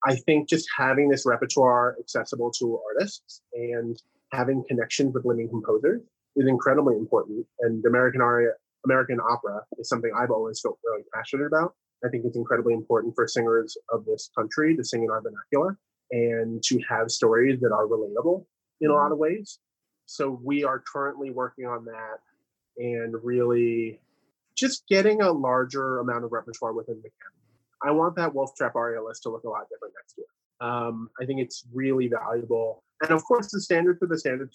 I think just having this repertoire accessible to artists and having connections with living composers is incredibly important. And American opera is something I've always felt really passionate about. I think it's incredibly important for singers of this country to sing in our vernacular and to have stories that are relatable in a lot of ways. So we are currently working on that and really just getting a larger amount of repertoire within the camp. I want that Wolf Trap aria list to look a lot different next year. I think it's really valuable. And of course, the standards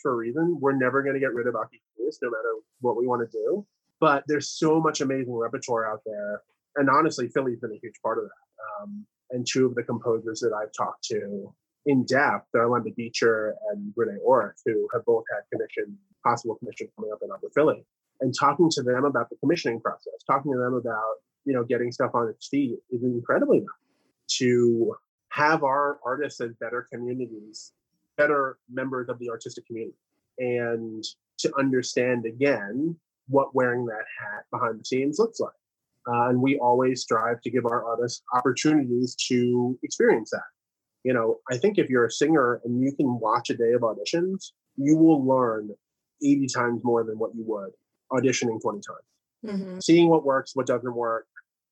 for a reason. We're never going to get rid of Aki Kiedis, no matter what we want to do. But there's so much amazing repertoire out there. And honestly, Philly's been a huge part of that. And two of the composers that I've talked to in depth, Arlinda Beecher and Renee Orth, who have both had possible commission coming up in Opera Philly, and talking to them about the commissioning process, talking to them about, you know, getting stuff on its feet is incredibly valuable. To have our artists as better communities, better members of the artistic community, and to understand again what wearing that hat behind the scenes looks like. And we always strive to give our artists opportunities to experience that. You know, I think if you're a singer and you can watch a day of auditions, you will learn 80 times more than what you would auditioning 20 times. Mm-hmm. Seeing what works, what doesn't work,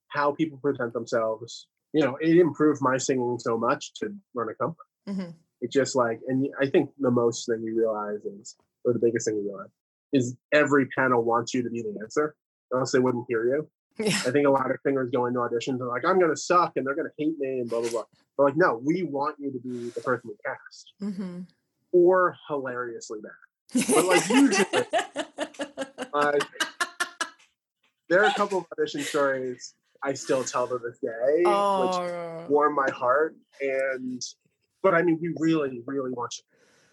how people present themselves. You know, it improved my singing so much to learn a comfort. Mm-hmm. It's just like, and I think the most thing you realize is, or the biggest thing you realize, is every panel wants you to be the answer, or else they wouldn't hear you. Yeah. I think a lot of singers go into auditions and like, I'm going to suck and they're going to hate me and blah, blah, blah. They're like, no, we want you to be the person we cast. Mm-hmm. Or hilariously bad. But like usually, there are a couple of audition stories I still tell to this day, which warm my heart. But I mean, we really, really want you.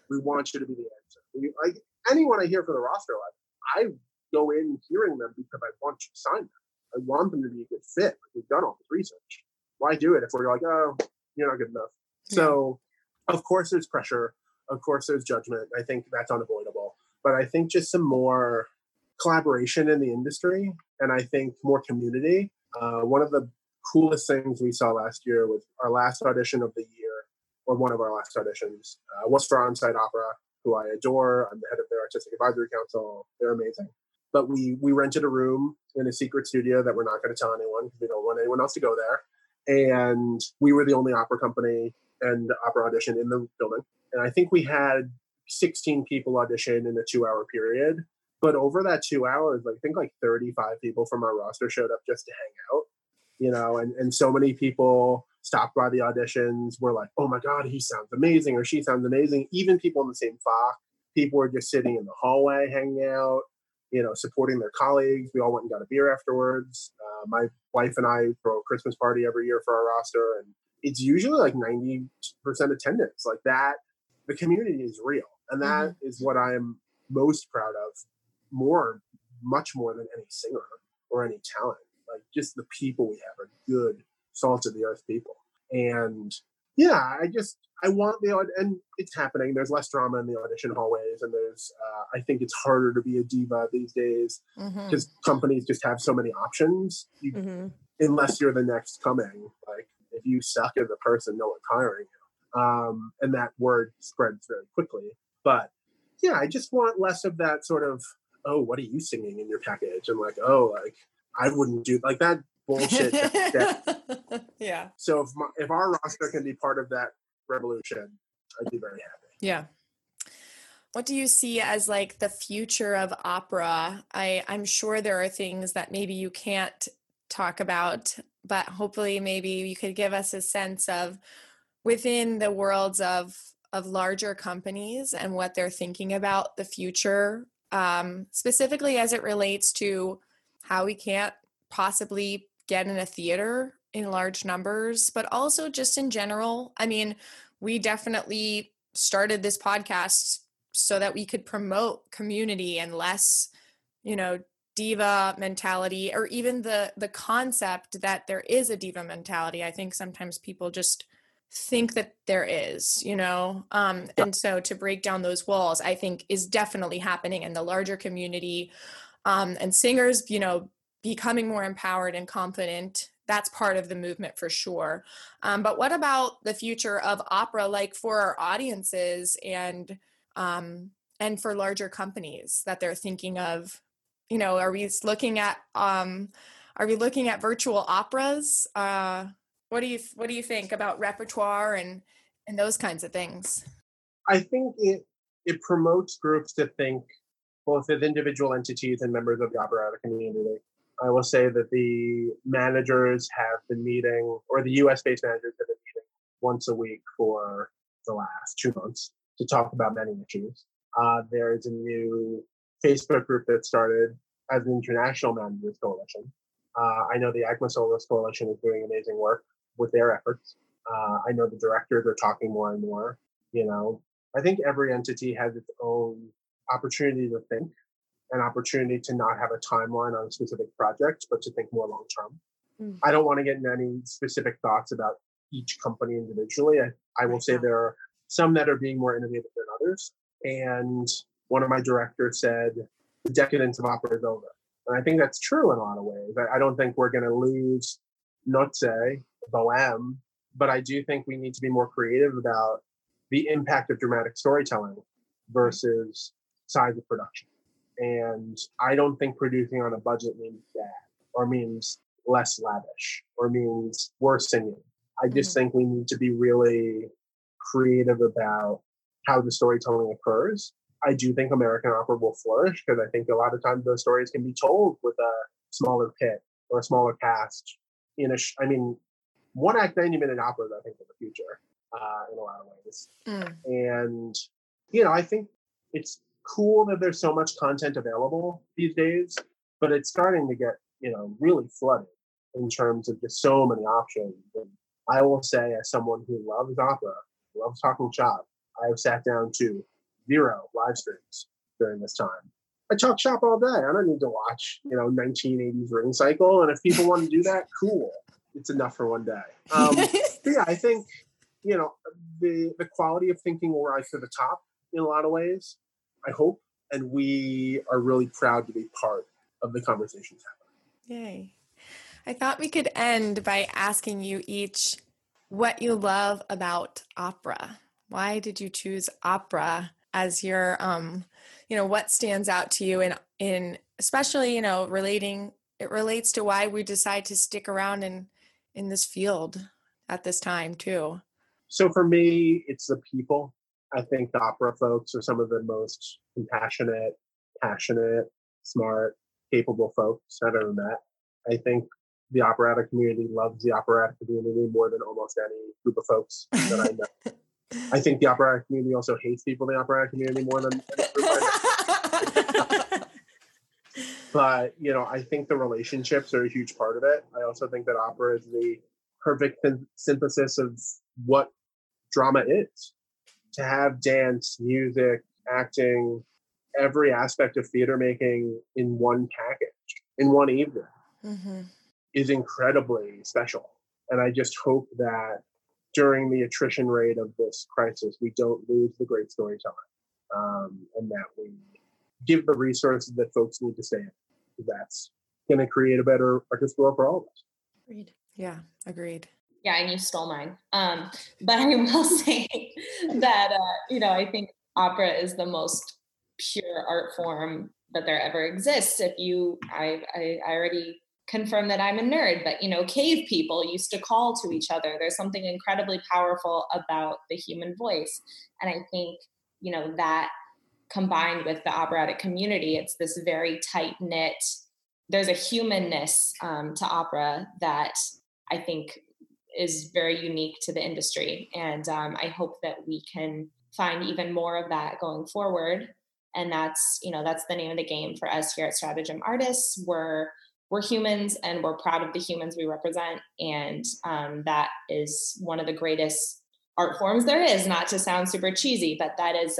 We want you to be the answer. Like anyone I hear for the roster, like, I go in hearing them because I want you to sign them. I want them to be a good fit. Like, we've done all this research. Why do it if we're like, oh, you're not good enough? Yeah. So, of course, there's pressure. Of course, there's judgment. I think that's unavoidable. But I think just some more collaboration in the industry, and I think more community. One of the coolest things we saw last year was our last audition of the year, or one of our last auditions, was for Onside Opera, who I adore. I'm the head of their Artistic Advisory Council. They're amazing. But we rented a room in a secret studio that we're not going to tell anyone because we don't want anyone else to go there. And we were the only opera company and opera audition in the building. And I think we had 16 people audition in a 2-hour period. But over that 2 hours, I think like 35 people from our roster showed up just to hang out, you know, and so many people stopped by the auditions, were like, oh my God, he sounds amazing, or she sounds amazing. Even people in the same flock, people were just sitting in the hallway, hanging out, you know, supporting their colleagues. We all went and got a beer afterwards. My wife and I throw a Christmas party every year for our roster, and it's usually like 90% attendance. Like that, the community is real. And that mm-hmm. is what I'm most proud of, much more than any singer or any talent. Like just the people we have are good, salt of the earth people. And yeah, I want and it's happening. There's less drama in the audition hallways, and there's I think it's harder to be a diva these days because mm-hmm. companies just have so many options. Mm-hmm. Unless you're the next coming, like if you suck as a person, no one's hiring you. And that word spreads very quickly. But yeah, I just want less of that sort of, oh, what are you singing in your package? And like, oh, like I wouldn't do like that bullshit. Yeah. So if our roster can be part of that revolution, I'd be very happy. Yeah. What do you see as like the future of opera? I'm sure there are things that maybe you can't talk about, but hopefully maybe you could give us a sense of within the worlds of larger companies and what they're thinking about the future. Specifically as it relates to how we can't possibly get in a theater in large numbers, but also just in general. I mean, we definitely started this podcast so that we could promote community and less, you know, diva mentality, or even the concept that there is a diva mentality. I think sometimes people just think that there is, you know, and so to break down those walls, I think is definitely happening in the larger community, and singers, you know, becoming more empowered and confident. That's part of the movement for sure. But what about the future of opera, like for our audiences and for larger companies that they're thinking of, you know, are we looking at virtual operas? What do you think about repertoire and those kinds of things? I think it promotes groups to think both as individual entities and members of the operatic community. I will say that the managers have been meeting, or the US-based managers have been meeting once a week for the last 2 months to talk about many issues. There is a new Facebook group that started as an international managers coalition. I know the ACMA Solis Coalition is doing amazing work with their efforts. I know the directors are talking more and more, you know. I think every entity has its own opportunity to think, an opportunity to not have a timeline on a specific project, but to think more long-term. Mm-hmm. I don't want to get into any specific thoughts about each company individually. I will say there are some that are being more innovative than others. And one of my directors said, the decadence of opera is over. And I think that's true in a lot of ways. I don't think we're going to lose Notte, Bohème, But I do think we need to be more creative about the impact of dramatic storytelling versus size of production. And I don't think producing on a budget means that, or means less lavish, or means worse than you. I just think we need to be really creative about how the storytelling occurs. I do think American opera will flourish because I think a lot of times those stories can be told with a smaller kit or a smaller cast. One act 90-minute operas, I think, in the future in a lot of ways. And, I think it's cool that there's so much content available these days, but it's starting to get, really flooded in terms of just so many options. And I will say, as someone who loves opera, loves talking shop, I have sat down to 0 live streams during this time. I talk shop all day. I don't need to watch, 1980s Ring Cycle. And if people want to do that, cool. It's enough for one day. I think, the quality of thinking will rise to the top in a lot of ways, I hope. And we are really proud to be part of the conversations happening. Yay. I thought we could end by asking you each what you love about opera. Why did you choose opera as your, what stands out to you in especially, it relates to why we decide to stick around in this field at this time too. So for me, it's the people. I think the opera folks are some of the most compassionate, passionate, smart, capable folks I've ever met. I think the operatic community loves the operatic community more than almost any group of folks that I know. I think the operatic community also hates people in the operatic community more than any group I know. But, I think the relationships are a huge part of it. I also think that opera is the perfect synthesis of what drama is. To have dance, music, acting, every aspect of theater making in one package, in one evening, is incredibly special. And I just hope that during the attrition rate of this crisis, we don't lose the great storytelling, and that we give the resources that folks need to stay in. That's going to create a better artistic world for all of us. Agreed. Yeah, agreed. Yeah, and you stole mine. But I will say that, I think opera is the most pure art form that there ever exists. I already confirmed that I'm a nerd, but, cave people used to call to each other. There's something incredibly powerful about the human voice. And I think, that combined with the operatic community, it's this very tight-knit, there's a humanness to opera that I think is very unique to the industry. And I hope that we can find even more of that going forward. And that's the name of the game for us here at Stratagem Artists. We're humans, and we're proud of the humans we represent. And that is one of the greatest art forms there is, not to sound super cheesy, but that is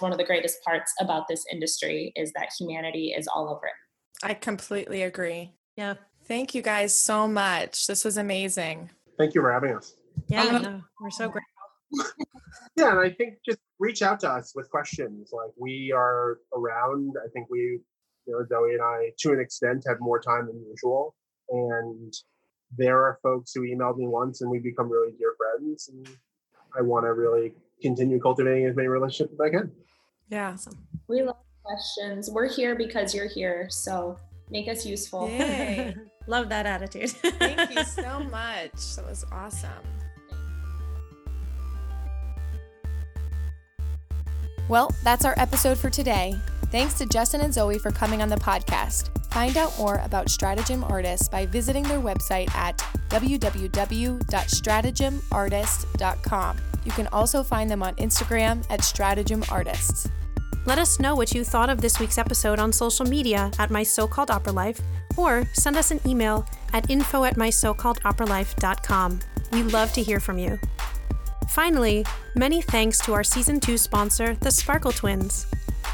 one of the greatest parts about this industry, is that humanity is all over it. I completely agree. Yeah. Thank you guys so much. This was amazing. Thank you for having us. Yeah, we're so grateful. Yeah, and I think just reach out to us with questions. Like, we are around. I think we, Zoe and I, to an extent, have more time than usual. And there are folks who emailed me once, and we become really dear friends. And I want to really continue cultivating as many relationships as I can. Yeah. Awesome. We love questions. We're here because you're here. So make us useful. Yay. Love that attitude. Thank you so much. That was awesome. Well, that's our episode for today. Thanks to Justin and Zoe for coming on the podcast. Find out more about Stratagem Artists by visiting their website at www.stratagemartists.com. You can also find them on Instagram at Stratagem Artists. Let us know what you thought of this week's episode on social media at My So-Called Opera Life, or send us an email at info@mysocalledoperalife.com. We love to hear from you. Finally, many thanks to our Season 2 sponsor, the Sparkle Twins.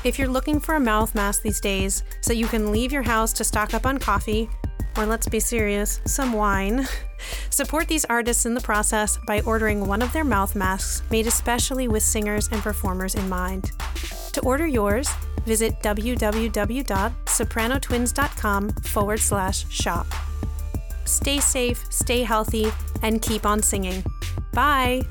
If you're looking for a mouth mask these days so you can leave your house to stock up on coffee, or let's be serious, some wine, support these artists in the process by ordering one of their mouth masks made especially with singers and performers in mind. To order yours, visit www.sopranotwins.com/shop. Stay safe, stay healthy, and keep on singing. Bye.